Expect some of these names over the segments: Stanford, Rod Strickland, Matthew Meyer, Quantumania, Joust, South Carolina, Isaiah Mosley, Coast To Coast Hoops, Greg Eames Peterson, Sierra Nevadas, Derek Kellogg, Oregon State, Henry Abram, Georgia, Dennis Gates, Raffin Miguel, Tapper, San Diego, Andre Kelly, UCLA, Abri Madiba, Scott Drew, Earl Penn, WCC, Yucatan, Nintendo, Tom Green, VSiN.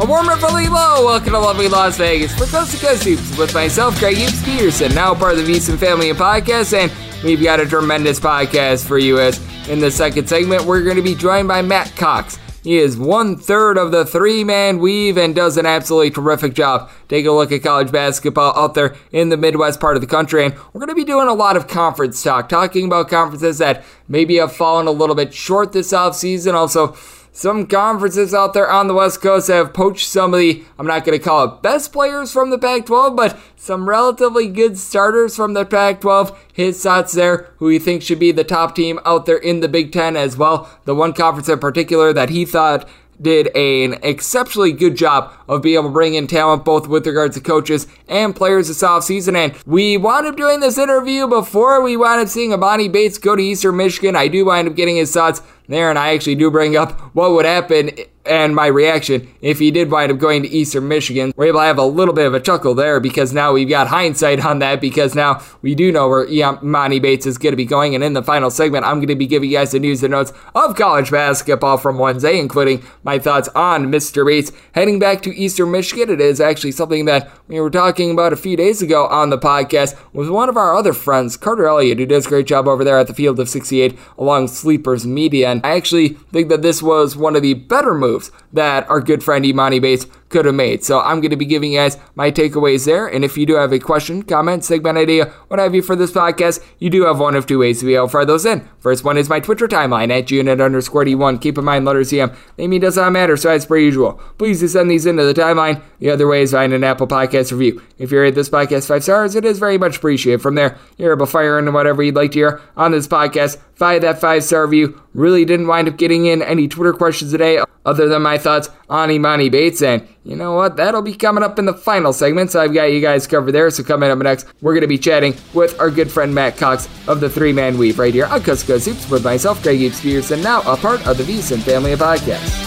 A warm up from Elo. Welcome to lovely Las Vegas for Coast To Coast Hoops with myself, Greg Eames Peterson, now part of the VSiN family and podcast, and we've got a tremendous podcast for you. As in the second segment, we're going to be joined by Matt Cox. He is 1/3 of the three-man weave and does an absolutely terrific job. Take a look at college basketball out there in the Midwest part of the country, and we're going to be doing a lot of conference talk, talking about conferences that maybe have fallen a little bit short this offseason. Also, some conferences out there on the West Coast have poached some of the, I'm not going to call it best players from the Pac-12, but some relatively good starters from the Pac-12. His thoughts there, who he thinks should be the top team out there in the Big Ten as well. The one conference in particular that he thought did an exceptionally good job of being able to bring in talent, both with regards to coaches and players this offseason. And we wound up doing this interview before we wound up seeing Emoni Bates go to Eastern Michigan. I do wind up getting his thoughts there, and I actually do bring up what would happen and my reaction if he did wind up going to Eastern Michigan. We're able to have a little bit of a chuckle there because now we've got hindsight on that, because now we do know where Emoni Bates is going to be going. And in the final segment, I'm going to be giving you guys the news and notes of college basketball from Wednesday, including my thoughts on Mr. Bates heading back to Eastern Michigan. It is actually something that we were talking about a few days ago on the podcast with one of our other friends, Carter Elliott, who does a great job over there at the Field of 68 along Sleepers Media. And I actually think that this was one of the better moves that our good friend Emoni Bates could have made. So I'm going to be giving you guys my takeaways there. And if you do have a question, comment, segment idea, what have you for this podcast, you do have one of two ways to be able to fire those in. First one is my Twitter timeline at @unit_D1. Keep in mind, letters EM, name does not matter, so as per usual, please do send these into the timeline. The other way is find an Apple Podcast review. If you rate this podcast 5 stars, it is very much appreciated. From there, you're able to fire in whatever you'd like to hear on this podcast via that 5-star review. Really didn't wind up getting in any Twitter questions today other than my thoughts on Emoni Bates, and you know what? That'll be coming up in the final segment, so I've got you guys covered there. So coming up next, we're going to be chatting with our good friend Matt Cox of the Three-Man Weave right here on Coast To Coast Hoops with myself, Greg Eames Peterson, now a part of the VSiN family of podcasts.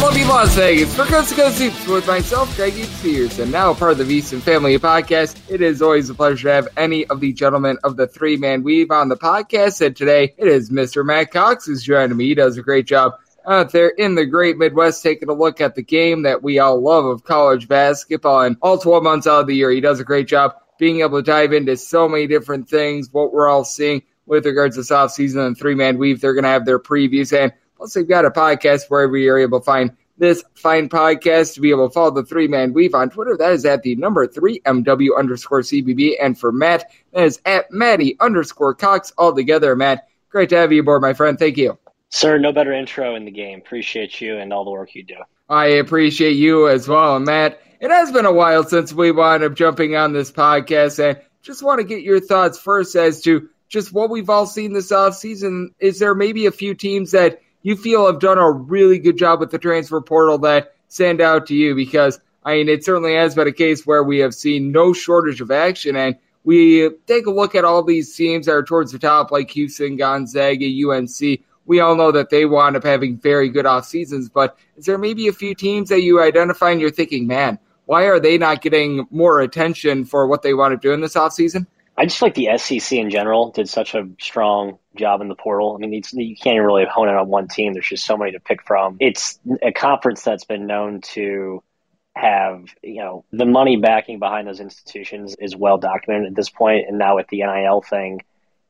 Lovely Las Vegas for Coast to Coast Hoops with myself, Greg Eames Peterson, now part of the VSiN Family Podcast. It is always a pleasure to have any of the gentlemen of the three-man weave on the podcast, and today it is Mr. Matt Cox who's joining me. He does a great job out there in the great Midwest, taking a look at the game that we all love of college basketball, and all 12 months out of the year, he does a great job being able to dive into so many different things, what we're all seeing with regards to this offseason and three-man weave. They're going to have their previews, and plus, they've got a podcast wherever you're able to find this fine podcast. To be able to follow the three-man weave on Twitter, that is at the number 3MW_CBB. And for Matt, that is at Matty_Cox altogether. Matt, great to have you aboard, my friend. Thank you. Sir, no better intro in the game. Appreciate you and all the work you do. I appreciate you as well. And Matt, it has been a while since we wound up jumping on this podcast, and just want to get your thoughts first as to just what we've all seen this offseason. Is there maybe a few teams that you feel have done a really good job with the transfer portal that stand out to you? Because, I mean, it certainly has been a case where we have seen no shortage of action, and we take a look at all these teams that are towards the top, like Houston, Gonzaga, UNC. We all know that they wind up having very good off seasons, but is there maybe a few teams that you identify and you're thinking, man, why are they not getting more attention for what they want to do in this offseason? I just like the SEC in general did such a strong job in the portal. I mean, you can't even really hone in on one team. There's just so many to pick from. It's a conference that's been known to have, you know, the money backing behind those institutions is well documented at this point. And now with the NIL thing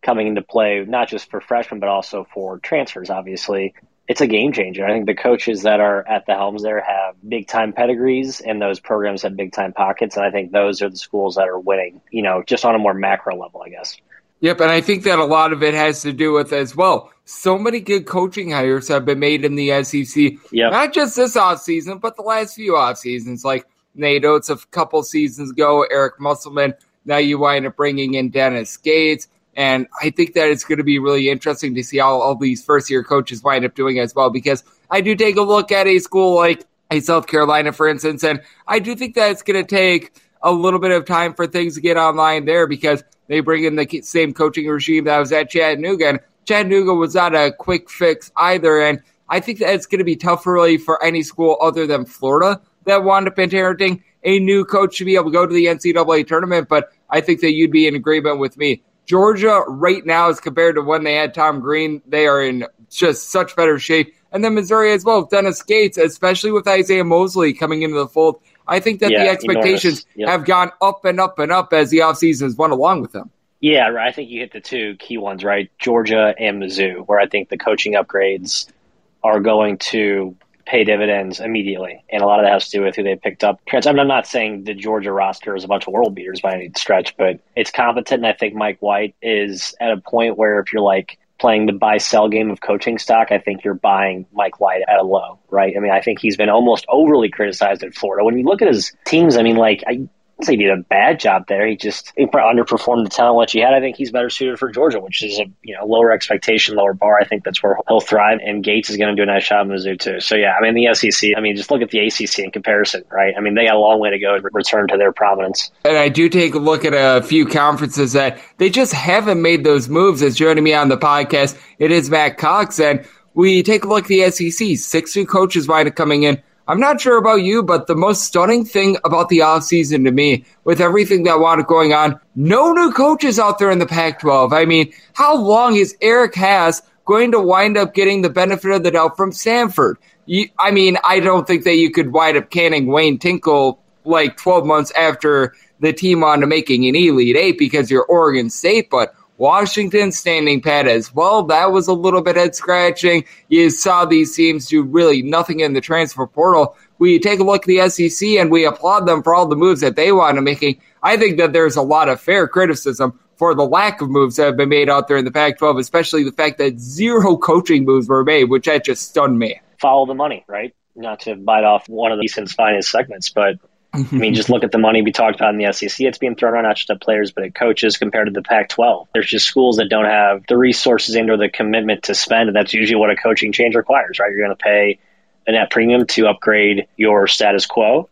coming into play, not just for freshmen, but also for transfers, obviously, it's a game changer. I think the coaches that are at the helms there have big-time pedigrees, and those programs have big-time pockets, and I think those are the schools that are winning, you know, just on a more macro level, I guess. Yep, and I think that a lot of it has to do with, as well, so many good coaching hires have been made in the SEC, yep. Not just this offseason, but the last few offseasons, like Nate Oates a couple seasons ago, Eric Musselman, now you wind up bringing in Dennis Gates. And I think that it's going to be really interesting to see how all these first-year coaches wind up doing as well, because I do take a look at a school like South Carolina, for instance, and I do think that it's going to take a little bit of time for things to get online there, because they bring in the same coaching regime that was at Chattanooga, and Chattanooga was not a quick fix either. And I think that it's going to be tough really for any school other than Florida that wound up inheriting a new coach to be able to go to the NCAA tournament, but I think that you'd be in agreement with me. Georgia right now, as compared to when they had Tom Green, they are in just such better shape. And then Missouri as well, Dennis Gates, especially with Isaiah Mosley coming into the fold. I think that the expectations have gone up and up and up as the offseason has went along with them. Yeah, I think you hit the two key ones, right? Georgia and Mizzou, where I think the coaching upgrades are going to pay dividends immediately. And a lot of that has to do with who they picked up. I mean, I'm not saying the Georgia roster is a bunch of world beaters by any stretch, but it's competent. And I think Mike White is at a point where if you're like playing the buy-sell game of coaching stock, I think you're buying Mike White at a low, right? I mean, I think he's been almost overly criticized at Florida. When you look at his teams, I mean, like I don't think he did a bad job there. He just underperformed the talent what he had. I think he's better suited for Georgia, which is a lower expectation, lower bar. I think that's where he'll thrive. And Gates is going to do a nice job in Mizzou too. So yeah, I mean the SEC. I mean just look at the ACC in comparison, right? I mean they got a long way to go to return to their prominence. And I do take a look at a few conferences that they just haven't made those moves. As joining me on the podcast, it is Matt Cox, and we take a look at the SEC. 6 new coaches wide coming in. I'm not sure about you, but the most stunning thing about the offseason to me, with everything that wound up going on, no new coaches out there in the Pac-12. I mean, how long is Eric Haas going to wind up getting the benefit of the doubt from Stanford? I mean, I don't think that you could wind up canning Wayne Tinkle like 12 months after the team on to making an Elite Eight because you're Oregon State, but Washington standing pat as well. That was a little bit head-scratching. You saw these teams do really nothing in the transfer portal. We take a look at the SEC, and we applaud them for all the moves that they wound up making. I think that there's a lot of fair criticism for the lack of moves that have been made out there in the Pac-12, especially the fact that 0 coaching moves were made, which that just stunned me. Follow the money, right? Not to bite off one of the recent finest segments, but I mean, just look at the money we talked about in the SEC. It's being thrown around not just at players, but at coaches compared to the Pac-12. There's just schools that don't have the resources and or the commitment to spend, and that's usually what a coaching change requires, right? You're going to pay a net premium to upgrade your status quo.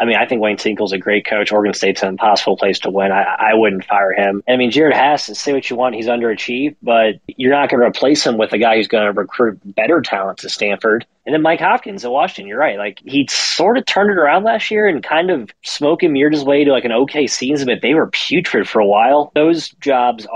I mean, I think Wayne Tinkle's a great coach. Oregon State's an impossible place to win. I wouldn't fire him. I mean, Jared Haas, say what you want, he's underachieved, but you're not going to replace him with a guy who's going to recruit better talent to Stanford. And then Mike Hopkins at Washington, you're right. Like, he sort of turned it around last year and kind of smoke and mirrored his way to like an okay season, but they were putrid for a while. Those jobs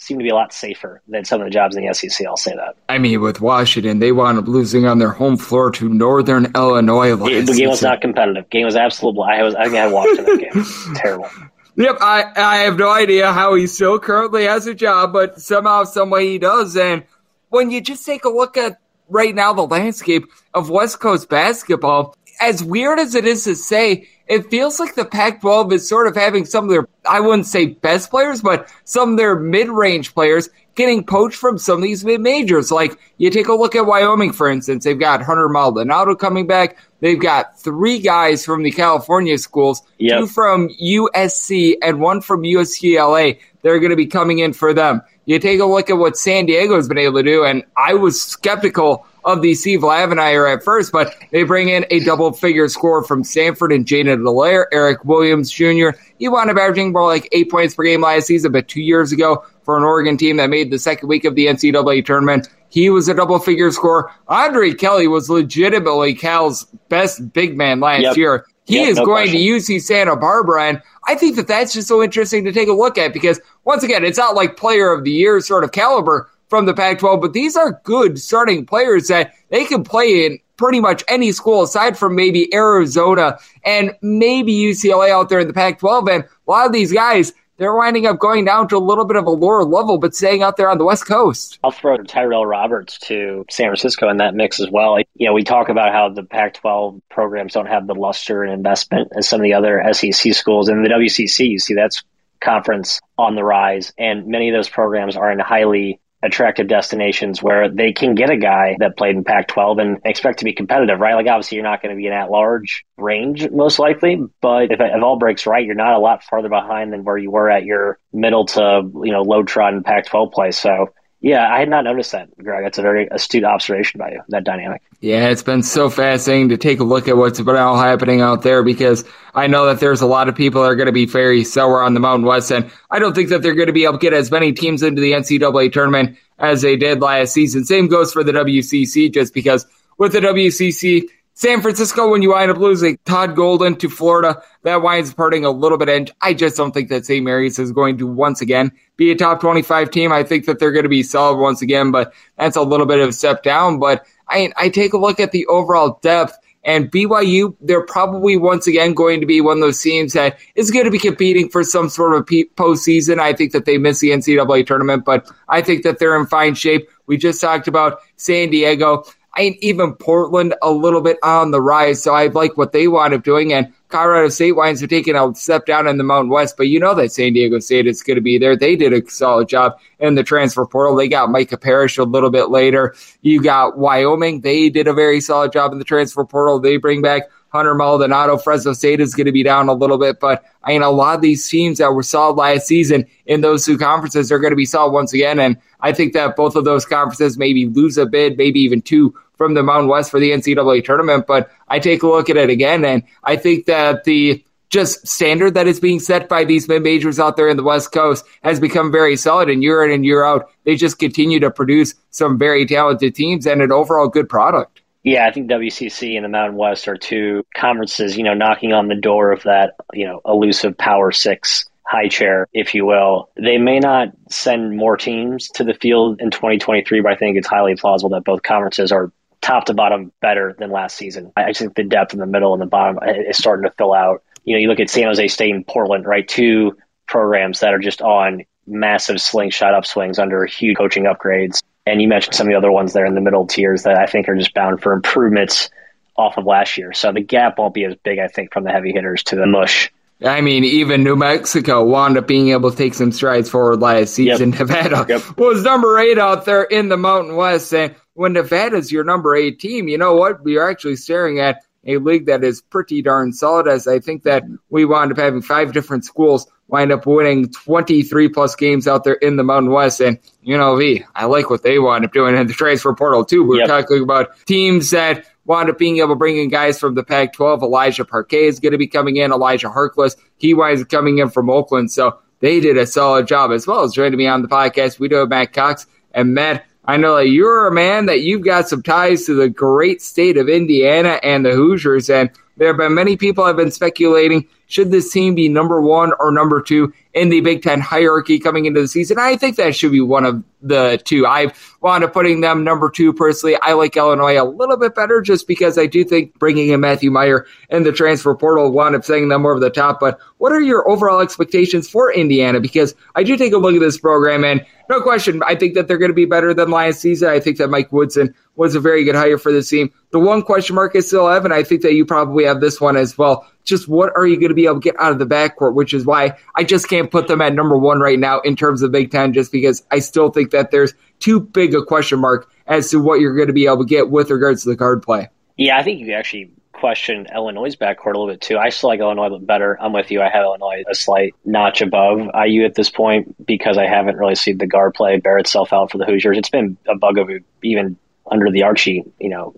seem to be a lot safer than some of the jobs in the SEC, I'll say that. I mean, with Washington, they wound up losing on their home floor to Northern Illinois. The game was not competitive. Game was absolute blind. I had Washington that game. Terrible. Yep, I have no idea how he still currently has a job, but somehow, some way he does. And when you just take a look at right now the landscape of West Coast basketball, as weird as it is to say, it feels like the Pac-12 is sort of having some of their, I wouldn't say best players, but some of their mid-range players getting poached from some of these mid-majors. Like, you take a look at Wyoming, for instance. They've got Hunter Maldonado coming back. They've got 3 guys from the California schools, yep. 2 from USC and 1 from UCLA. They're going to be coming in for them. You take a look at what San Diego has been able to do, and I was skeptical of the Steve Lavenire at first, but they bring in a double-figure scorer from Stanford and Jaden Dallaire, Eric Williams Jr. He wound up averaging more like 8 points per game last season, but 2 years ago for an Oregon team that made the second week of the NCAA tournament, he was a double-figure scorer. Andre Kelly was legitimately Cal's best big man last year. He is going to UC Santa Barbara, and I think that that's just so interesting to take a look at because, once again, it's not like player of the year sort of caliber from the Pac-12, but these are good starting players that they can play in pretty much any school aside from maybe Arizona and maybe UCLA out there in the Pac-12. And a lot of these guys, they're winding up going down to a little bit of a lower level, but staying out there on the West Coast. I'll throw Tyrell Roberts to San Francisco in that mix as well. You know, we talk about how the Pac-12 programs don't have the luster and investment as some of the other SEC schools. And the WCC, you see that's conference on the rise. And many of those programs are in highly attractive destinations where they can get a guy that played in Pac-12 and expect to be competitive, right? Like, obviously, you're not going to be an at-large range, most likely, but if all breaks right, you're not a lot farther behind than where you were at your middle to, low-trodden Pac-12 play. So, yeah, I had not noticed that, Greg. That's a very astute observation by you, that dynamic. Yeah, it's been so fascinating to take a look at what's been all happening out there because I know that there's a lot of people that are going to be very sour on the Mountain West, and I don't think that they're going to be able to get as many teams into the NCAA tournament as they did last season. Same goes for the WCC just because with the WCC, San Francisco, when you wind up losing Todd Golden to Florida, that winds up hurting a little bit. And I just don't think that St. Mary's is going to once again be a top 25 team. I think that they're going to be solid once again, but that's a little bit of a step down. But I take a look at the overall depth and BYU, they're probably once again going to be one of those teams that is going to be competing for some sort of postseason. I think that they missed the NCAA tournament, but I think that they're in fine shape. We just talked about San Diego. Even Portland a little bit on the rise, so I like what they wound up doing. And Colorado State winds up taking a step down in the Mountain West, but you know that San Diego State is going to be there. They did a solid job in the transfer portal. They got Micah Parrish a little bit later. You got Wyoming. They did a very solid job in the transfer portal. They bring back Hunter Maldonado, Fresno State is going to be down a little bit. But, I mean, a lot of these teams that were solid last season in those two conferences are going to be solid once again. And I think that both of those conferences maybe lose a bid, maybe even two from the Mountain West for the NCAA tournament. But I take a look at it again, and I think that the just standard that is being set by these mid-majors out there in the West Coast has become very solid, and year in and year out, they just continue to produce some very talented teams and an overall good product. Yeah, I think WCC and the Mountain West are two conferences, you know, knocking on the door of that, you know, elusive Power Six high chair, if you will. They may not send more teams to the field in 2023, but I think it's highly plausible that both conferences are top to bottom better than last season. I just think the depth in the middle and the bottom is starting to fill out. You know, you look at San Jose State and Portland, right? Two programs that are just on massive slingshot upswings under huge coaching upgrades. And you mentioned some of the other ones there in the middle tiers that I think are just bound for improvements off of last year. So the gap won't be as big, I think, from the heavy hitters to the mush. I mean, even New Mexico wound up being able to take some strides forward last season. Yep. Nevada was number 8 out there in the Mountain West. And when Nevada's your number 8 team, you know what? We are actually staring at a league that is pretty darn solid, as I think that we wound up having 5 different schools wind up winning 23-plus games out there in the Mountain West. And, you know, I like what they wound up doing in the transfer portal, too. We were talking about teams that wound up being able to bring in guys from the Pac-12. Elijah Parquet is going to be coming in. Elijah Harkless, he winds up coming in from Oakland. So they did a solid job, as well as joining me on the podcast. We do have Matt Cox. And, Matt, I know that you're a man that you've got some ties to the great state of Indiana and the Hoosiers, and there have been many people have been speculating, should this team be number 1 or number 2 in the Big Ten hierarchy coming into the season? I think that should be one of the two. I wound up putting them number 2 personally. I like Illinois a little bit better just because I do think bringing in Matthew Meyer and the transfer portal wound up setting them over the top. But what are your overall expectations for Indiana? Because I do take a look at this program, and no question, I think that they're going to be better than last season. I think that Mike Woodson was a very good hire for this team. The one question mark I still have, and I think that you probably have this one as well, just what are you going to be able to get out of the backcourt, which is why I just can't put them at number 1 right now in terms of Big Ten, just because I still think that there's too big a question mark as to what you're going to be able to get with regards to the guard play. Yeah, I think you actually questioned Illinois' backcourt a little bit too. I still like Illinois a little better. I'm with you. I have Illinois a slight notch above IU at this point because I haven't really seen the guard play bear itself out for the Hoosiers. It's been a bugaboo even under the Archie, you know,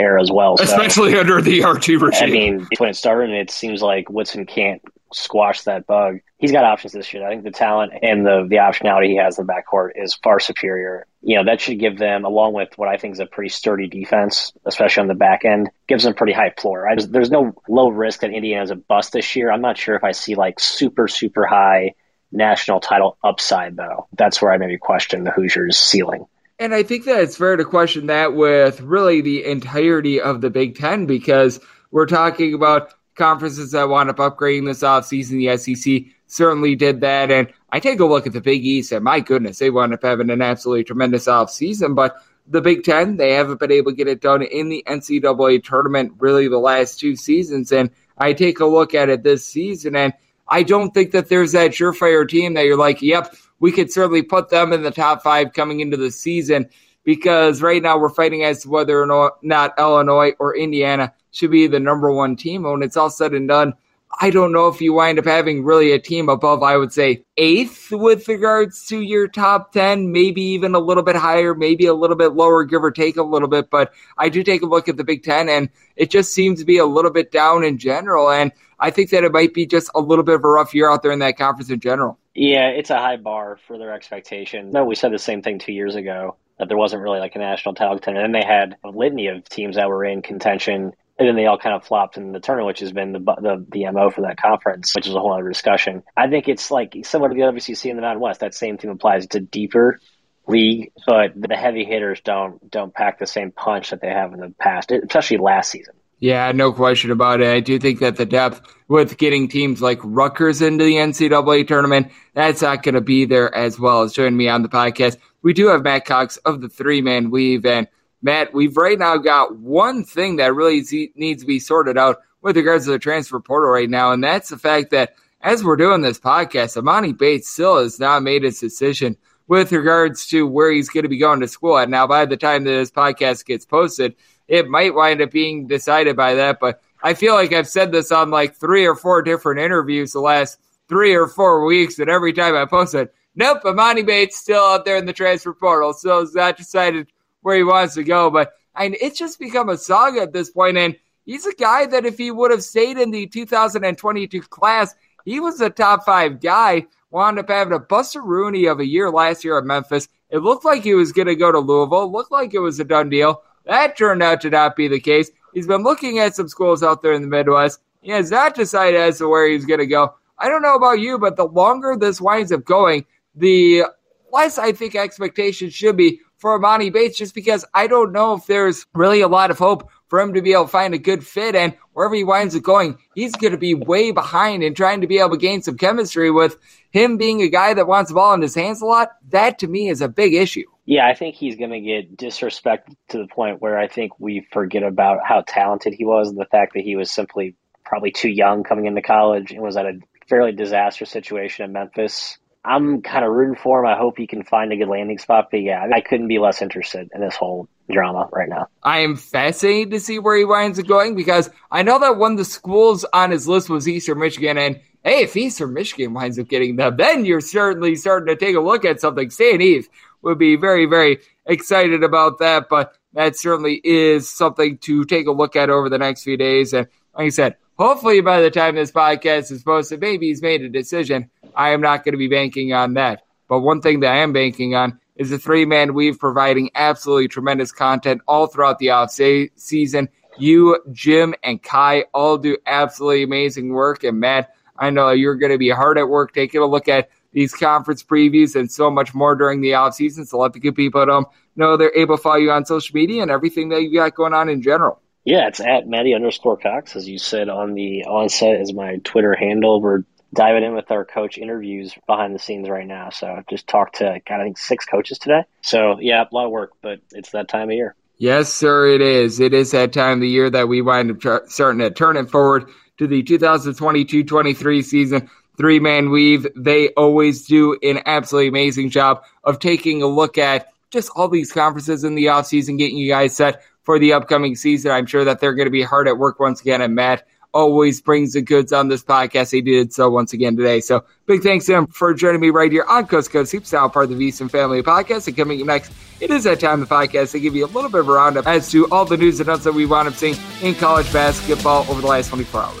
era as well. So, especially under the Archie regime. I mean, when it started, it seems like Woodson can't squash that bug. He's got options this year. I think the talent and the optionality he has in the backcourt is far superior. You know, that should give them, along with what I think is a pretty sturdy defense, especially on the back end, gives them a pretty high floor. There's no low risk that Indiana's a bust this year. I'm not sure if I see like super, super high national title upside, though. That's where I maybe question the Hoosiers' ceiling. And I think that it's fair to question that with really the entirety of the Big Ten, because we're talking about conferences that wound up upgrading this offseason. The SEC certainly did that. And I take a look at the Big East, and my goodness, they wound up having an absolutely tremendous offseason. But the Big Ten, they haven't been able to get it done in the NCAA tournament really the last 2 seasons. And I take a look at it this season, and I don't think that there's that surefire team that you're like, yep, we could certainly put them in the top 5 coming into the season, because right now we're fighting as to whether or not Illinois or Indiana should be the number 1 team. When it's all said and done, I don't know if you wind up having really a team above, I would say, 8th with regards to your top 10, maybe even a little bit higher, maybe a little bit lower, give or take a little bit. But I do take a look at the Big Ten, and it just seems to be a little bit down in general. And I think that it might be just a little bit of a rough year out there in that conference in general. Yeah, it's a high bar for their expectations. No, we said the same thing 2 years ago, that there wasn't really like a national title contender. And then they had a litany of teams that were in contention, and then they all kind of flopped in the tournament, which has been the MO for that conference, which is a whole other discussion. I think it's like similar to the WCC in the Mountain West. That same thing applies. It's a deeper league, but the heavy hitters don't pack the same punch that they have in the past, especially last season. Yeah, no question about it. I do think that the depth with getting teams like Rutgers into the NCAA tournament, that's not going to be there as well. As joining me on the podcast, we do have Matt Cox of the Three-Man Weave. And Matt, we've right now got one thing that really needs to be sorted out with regards to the transfer portal right now, and that's the fact that as we're doing this podcast, Emoni Bates still has not made his decision with regards to where he's going to be going to school at. Now, by the time that this podcast gets posted, it might wind up being decided by that, but I feel like I've said this on like 3 or 4 different interviews the last 3 or 4 weeks, and every time I post it, nope, Emoni Bates still out there in the transfer portal, so he's not decided where he wants to go. But it's just become a saga at this point, and he's a guy that if he would have stayed in the 2022 class, he was a top 5 guy. Wound up having a bustaroony of a year last year at Memphis. It looked like he was going to go to Louisville. It looked like it was a done deal. That turned out to not be the case. He's been looking at some schools out there in the Midwest. He has not decided as to where he's going to go. I don't know about you, but the longer this winds up going, the less I think expectations should be for Emoni Bates, just because I don't know if there's really a lot of hope for him to be able to find a good fit. And wherever he winds up going, he's going to be way behind, and trying to be able to gain some chemistry with him being a guy that wants the ball in his hands a lot, that to me is a big issue. Yeah, I think he's going to get disrespected to the point where I think we forget about how talented he was, and the fact that he was simply probably too young coming into college and was at a fairly disastrous situation in Memphis. I'm kind of rooting for him. I hope he can find a good landing spot. But yeah, I couldn't be less interested in this whole drama right now. I am fascinated to see where he winds up going, because I know that one of the schools on his list was Eastern Michigan. And hey, if Eastern Michigan winds up getting them, then you're certainly starting to take a look at something. Stan Eve would be very, very excited about that. But that certainly is something to take a look at over the next few days. And like I said, hopefully by the time this podcast is posted, maybe he's made a decision. I am not going to be banking on that. But one thing that I am banking on is the three-man weave providing absolutely tremendous content all throughout the offseason. You, Jim, and Kai all do absolutely amazing work. And, Matt, I know you're going to be hard at work taking a look at these conference previews and so much more during the offseason. So let the good people at home know they're able to follow you on social media and everything that you got going on in general. Yeah, it's at Matty_Cox, as you said on the onset, is my Twitter handle. We're diving in with our coach interviews behind the scenes right now. So I've just talked to, God, I think 6 coaches today. So yeah, a lot of work, but it's that time of year. Yes, sir, it is. It is that time of the year that we wind up starting to turn it forward to the 2022-23 season. Three-man weave, they always do an absolutely amazing job of taking a look at just all these conferences in the offseason, getting you guys set for the upcoming season. I'm sure that they're going to be hard at work once again. And Matt always brings the goods on this podcast. He did so once again today. So big thanks to him for joining me right here on Coast to Coast Hoops, now part of the VSiN Family Podcast. And coming up next, it is that time of the podcast to give you a little bit of a roundup as to all the news and notes that we wound up seeing in college basketball over the last 24 hours.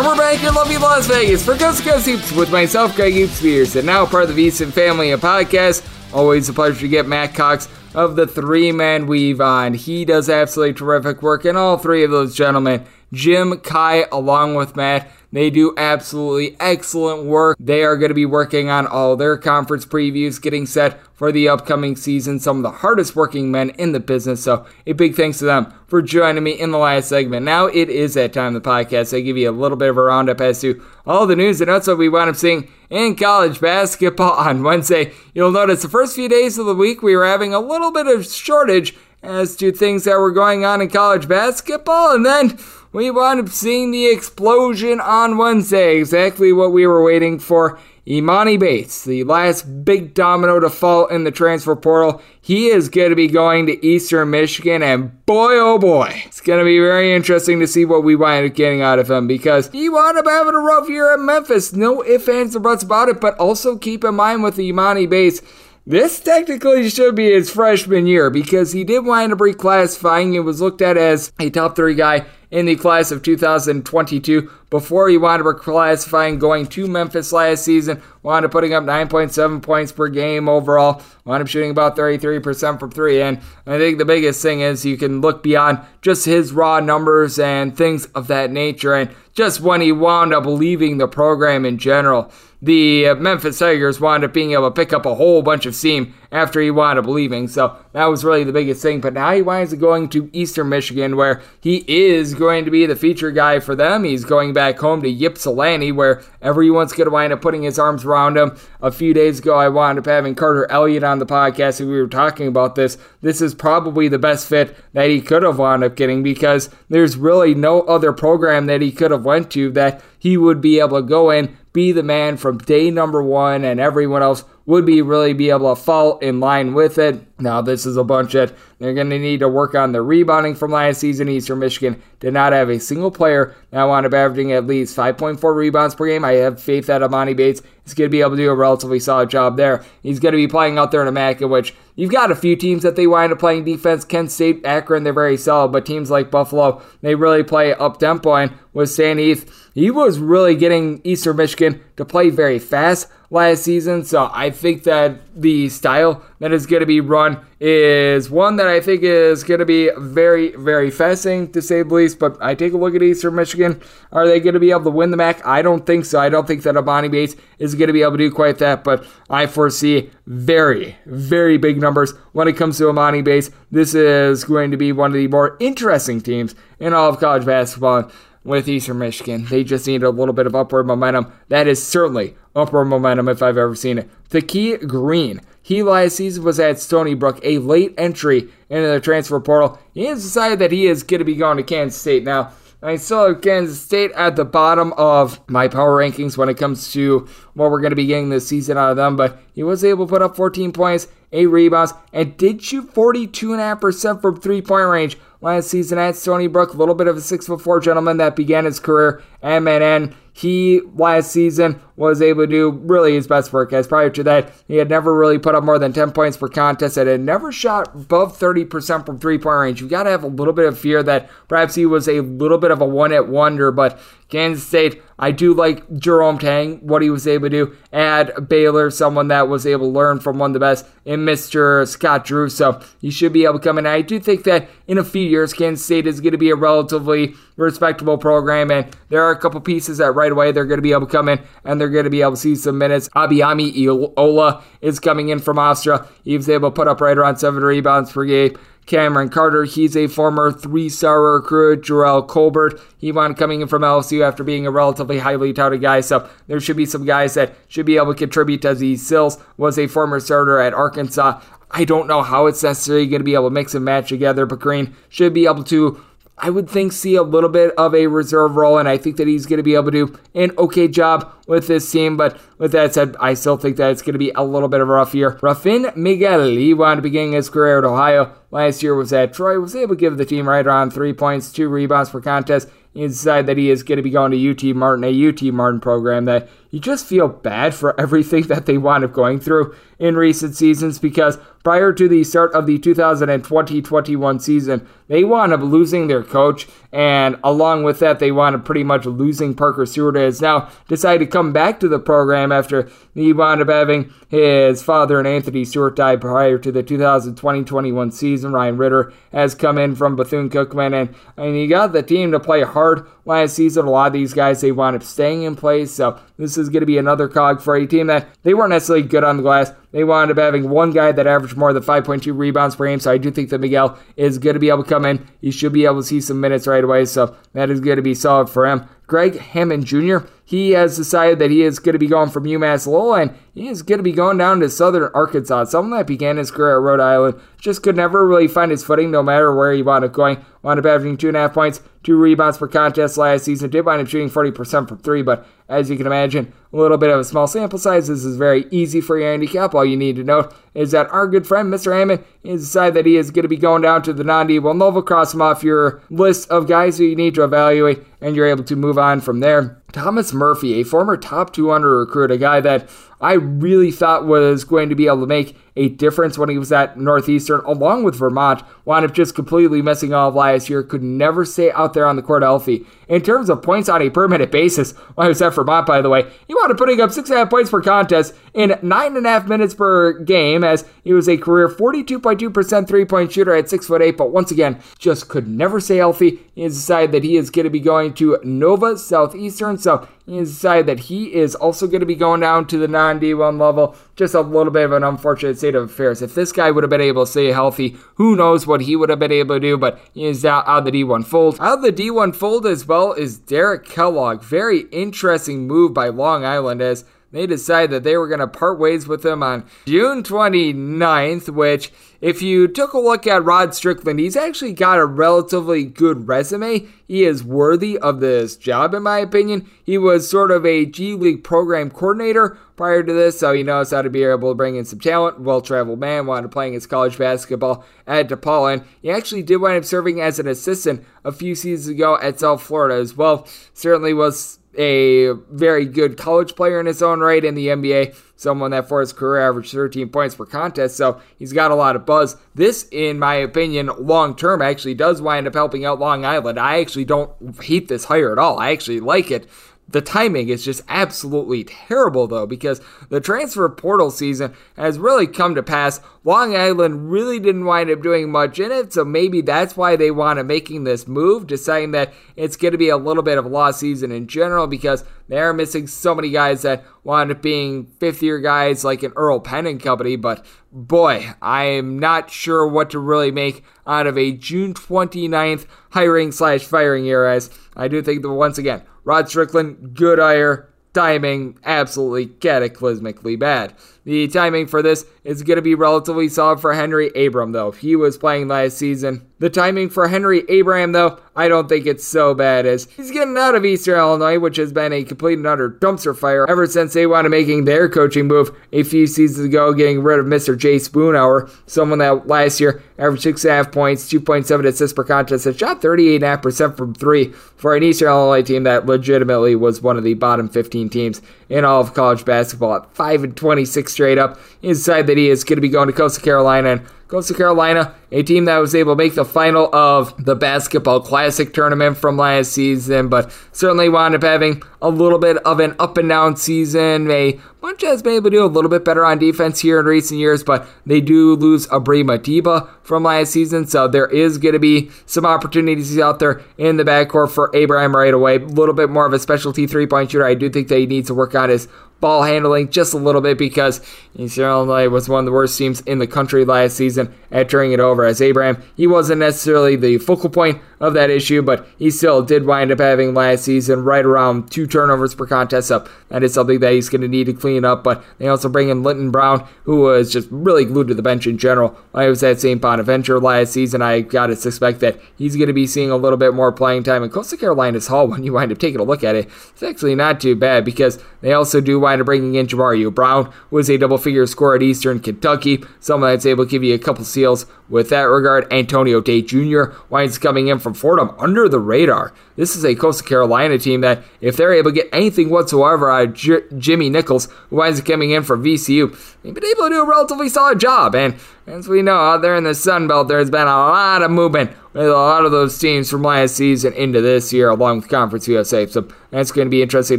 We're back in lovely Las Vegas for Coast to Coast Hoops with myself, Greg Eames Peterson, now part of the VSiN family of podcasts. Always a pleasure to get Matt Cox of the Three-Man Weave on. He does absolutely terrific work, and all three of those gentlemen, Jim, Kai, along with Matt, they do absolutely excellent work. They are going to be working on all their conference previews, getting set for the upcoming season. Some of the hardest working men in the business. So a big thanks to them for joining me in the last segment. Now it is that time of the podcast. I give you a little bit of a roundup as to all the news and notes that we wound up seeing in college basketball on Wednesday. You'll notice the first few days of the week we were having a little bit of shortage as to things that were going on in college basketball. And then we wound up seeing the explosion on Wednesday, exactly what we were waiting for. Emoni Bates, the last big domino to fall in the transfer portal. He is going to be going to Eastern Michigan, and boy, oh boy, it's going to be very interesting to see what we wind up getting out of him, because he wound up having a rough year at Memphis. No ifs, ands, or buts about it, but also keep in mind with Emoni Bates, this technically should be his freshman year, because he did wind up reclassifying. He was looked at as a top three guy in the class of 2022 before he wound up reclassifying, going to Memphis last season. Wound up putting up 9.7 points per game overall. Wound up shooting about 33% from three. And I think the biggest thing is you can look beyond just his raw numbers and things of that nature. And just when he wound up leaving the program in general, the Memphis Tigers wound up being able to pick up a whole bunch of steam after he wound up leaving. So that was really the biggest thing. But now he winds up going to Eastern Michigan, where he is going to be the feature guy for them. He's going back home to Ypsilanti, where everyone's going to wind up putting his arms around him. A few days ago, I wound up having Carter Elliott on the podcast, and we were talking about this. This is probably the best fit that he could have wound up getting, because there's really no other program that he could have went to that he would be able to go in, be the man from day number one, and everyone else would be really be able to fall in line with it. Now, this is a bunch that they're going to need to work on the rebounding from last season. Eastern Michigan did not have a single player that wound up averaging at least 5.4 rebounds per game. I have faith that Emoni Bates is going to be able to do a relatively solid job there. He's going to be playing out there in a MAC in which you've got a few teams that they wind up playing defense. Kent State, Akron, they're very solid, but teams like Buffalo, they really play up-tempo. And with Stan Heath, he was really getting Eastern Michigan to play very fast last season, so I think that the style that is going to be run is one that I think is going to be very, very fascinating, to say the least. But I take a look at Eastern Michigan. Are they going to be able to win the MAC? I don't think so. I don't think that Emoni Bates is going to be able to do quite that, but I foresee very, very big numbers when it comes to Emoni Bates. This is going to be one of the more interesting teams in all of college basketball. With Eastern Michigan, they just need a little bit of upward momentum. That is certainly upward momentum if I've ever seen it. Takee Green, he last season was at Stony Brook, a late entry into the transfer portal. He has decided that he is going to be going to Kansas State. Now, I still have Kansas State at the bottom of my power rankings when it comes to what we're going to be getting this season out of them, but he was able to put up 14 points, 8 rebounds, and did shoot 42.5% from three-point range last season at Stony Brook. A little bit of a 6'4" gentleman that began his career at MNN. He, last season, was able to do really his best work, as prior to that, he had never really put up more than 10 points per contest and had never shot above 30% from three-point range. You've got to have a little bit of fear that perhaps he was a little bit of a one-hit wonder, but Kansas State, I do like Jerome Tang, what he was able to do. Add Baylor, someone that was able to learn from one of the best in Mr. Scott Drew. So he should be able to come in. I do think that in a few years, Kansas State is going to be a relatively respectable program. And there are a couple pieces that right away they're going to be able to come in and they're going to be able to see some minutes. Abiyami Iola is coming in from Austria. He was able to put up right around 7 rebounds per game. Cameron Carter, he's a former 3-star recruit. Jarrell Colbert, he wound up coming in from LSU after being a relatively highly touted guy. So there should be some guys that should be able to contribute. Desi Sills was a former starter at Arkansas. I don't know how it's necessarily going to be able to mix and match together, but Green should be able to, I would think, see a little bit of a reserve role, and I think that he's going to be able to do an okay job with this team. But with that said, I still think that it's going to be a little bit of a rough year. Raffin Miguel, he wound up beginning his career at Ohio. Last year was at Troy, was able to give the team right around 3 points, 2 rebounds per contest. He decided that he is going to be going to UT Martin, a UT Martin program that you just feel bad for everything that they wound up going through in recent seasons, because prior to the start of the 2020-21 season, they wound up losing their coach, and along with that, they wound up pretty much losing Parker Stewart, who has now decided to come back to the program after he wound up having his father and Anthony Stewart die prior to the 2020-21 season. Ryan Ritter has come in from Bethune-Cookman, and he got the team to play hard last season. A lot of these guys, they wound up staying in place, so this is going to be another cog for a team that they weren't necessarily good on the glass. They wound up having one guy that averaged more than 5.2 rebounds per game, so I do think that Miguel is going to be able to come in. He should be able to see some minutes right away, so that is going to be solid for him. Greg Hammond Jr., he has decided that he is going to be going from UMass Lowell, and he is going to be going down to Southern Arkansas. Someone that began his career at Rhode Island just could never really find his footing no matter where he wound up going. Wound up averaging 2.5 points, 2 rebounds per contest last season. Did wind up shooting 40% from 3, but as you can imagine, a little bit of a small sample size. This is very easy for your handicap. All you need to know is that our good friend, Mr. Hammond, has decided that he is going to be going down to the Nandi. Well, Nova, cross him off your list of guys who you need to evaluate, and you're able to move on from there. Thomas Murphy, a former top 200 recruit, a guy that I really thought was going to be able to make a difference when he was at Northeastern, along with Vermont, wound up just completely missing all of last year, could never stay out there on the court healthy. In terms of points on a per-minute basis, when he was at Vermont, by the way, he wound up putting up 6.5 points per contest in 9.5 minutes per game, as he was a career 42.2% three-point shooter at 6'8", but once again, just could never stay healthy. He has decided that he is going to be going to Nova Southeastern, so he has decided that he is also going to be going down to the non-D1 level. Just a little bit of an unfortunate state of affairs. If this guy would have been able to stay healthy, who knows what he would have been able to do, but he is now out of the D1 fold. Out of the D1 fold as well is Derek Kellogg. Very interesting move by Long Island as they decided that they were going to part ways with him on June 29th, which, if you took a look at Rod Strickland, he's actually got a relatively good resume. He is worthy of this job, in my opinion. He was sort of a G League program coordinator prior to this, so he knows how to be able to bring in some talent. Well-traveled man, wound up playing his college basketball at DePaul, and he actually did wind up serving as an assistant a few seasons ago at South Florida as well. Certainly was a very good college player in his own right in the NBA, someone that for his career averaged 13 points per contest, so he's got a lot of buzz. This, in my opinion, long-term actually does wind up helping out Long Island. I actually don't hate this hire at all. I actually like it. The timing is just absolutely terrible, though, because the transfer portal season has really come to pass. Long Island really didn't wind up doing much in it, so maybe that's why they want to making this move, deciding that it's going to be a little bit of a lost season in general because they're missing so many guys that wound up being fifth-year guys like an Earl Penn and company, but boy, I am not sure what to really make out of a June 29th hiring/firing year, as I do think that, once again, Rod Strickland, good hire, timing absolutely cataclysmically bad. The timing for this is going to be relatively solid for Henry Abram, though. He was playing last season. The timing for Henry Abram, though, I don't think it's so bad, as he's getting out of Eastern Illinois, which has been a complete and utter dumpster fire ever since they wound up making their coaching move a few seasons ago, getting rid of Mr. Jay Spoonhour, someone that last year averaged 6.5 points, 2.7 assists per contest, and shot 38.5% from 3 for an Eastern Illinois team that legitimately was one of the bottom 15 teams in all of college basketball at 5-26 straight up. He decided that he is going to be going to Coastal Carolina, and goes to Carolina, a team that was able to make the final of the Basketball Classic tournament from last season, but certainly wound up having a little bit of an up-and-down season. A bunch has been able to do a little bit better on defense here in recent years, but they do lose Abri Madiba from last season, so there is going to be some opportunities out there in the backcourt for Abraham right away. A little bit more of a specialty three-point shooter. I do think that he needs to work on his ball handling just a little bit, because UCLA was one of the worst teams in the country last season at turning it over. As Abraham, he wasn't necessarily the focal point of that issue, but he still did wind up having last season right around 2 turnovers per contest up. That is something that he's going to need to clean up, but they also bring in Linton Brown, who was just really glued to the bench in general. I was at St. Bonaventure last season. I got to suspect that he's going to be seeing a little bit more playing time. And Coastal Carolina's Hall, when you wind up taking a look at it, it's actually not too bad, because they also do wind up bringing in Jamari Brown, who is a double-figure scorer at Eastern Kentucky, someone that's able to give you a couple steals with that regard. Antonio Day Jr. winds coming in from Fordham under the radar. This is a Coastal Carolina team that, if they're able to get anything whatsoever out of Jimmy Nichols, who winds up coming in from VCU, they've been able to do a relatively solid job. And as we know, out there in the Sun Belt, there's been a lot of movement with a lot of those teams from last season into this year, along with Conference USA. So that's going to be interesting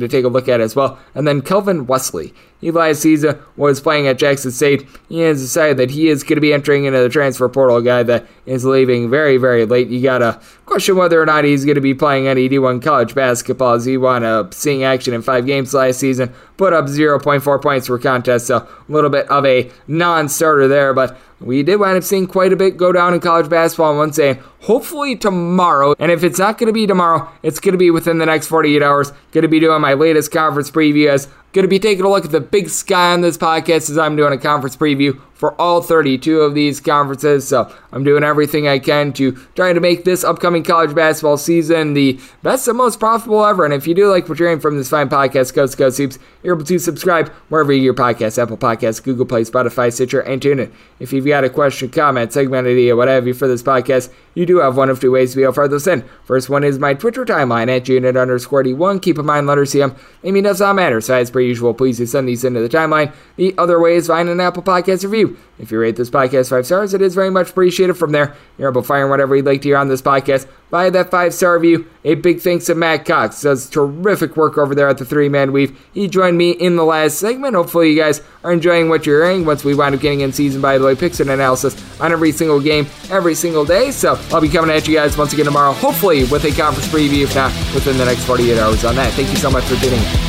to take a look at as well. And then Kelvin Wesley. He last season was playing at Jackson State. He has decided that he is going to be entering into the transfer portal, a guy that is leaving very, very late. You got to question whether or not he's going to be playing any D1 college basketball, as he wound up seeing action in 5 games last season, put up 0.4 points per contest, so a little bit of a non-starter there, but we did wind up seeing quite a bit go down in college basketball on Wednesday, and hopefully tomorrow, and if it's not going to be tomorrow, it's going to be within the next 48 hours, going to be doing my latest conference preview, as going to be taking a look at the Big Sky on this podcast, as I'm doing a conference preview for all 32 of these conferences. So I'm doing everything I can to try to make this upcoming college basketball season the best and most profitable ever. And if you do like what you're hearing from this fine podcast, Coast to Coast Hoops, you're able to subscribe wherever you get your podcasts, Apple Podcasts, Google Play, Spotify, Stitcher, and TuneIn. If you've got a question, comment, segment idea, what have you for this podcast, you do have one of 2 ways to be able to further send. First one is my Twitter timeline at unit_D1. Keep in mind, letter CM, I mean, does not matter. So as per usual, please do send these into the timeline. The other way is find an Apple Podcast review. If you rate this podcast 5 stars, it is very much appreciated. From there, you're able to find whatever you'd like to hear on this podcast. By that 5-star review, a big thanks to Matt Cox. Does terrific work over there at the Three-Man Weave. He joined me in the last segment. Hopefully you guys are enjoying what you're hearing once we wind up getting in season, by the way, picks and analysis on every single game, every single day. So I'll be coming at you guys once again tomorrow, hopefully with a conference preview, if not within the next 48 hours on that. Thank you so much for tuning in.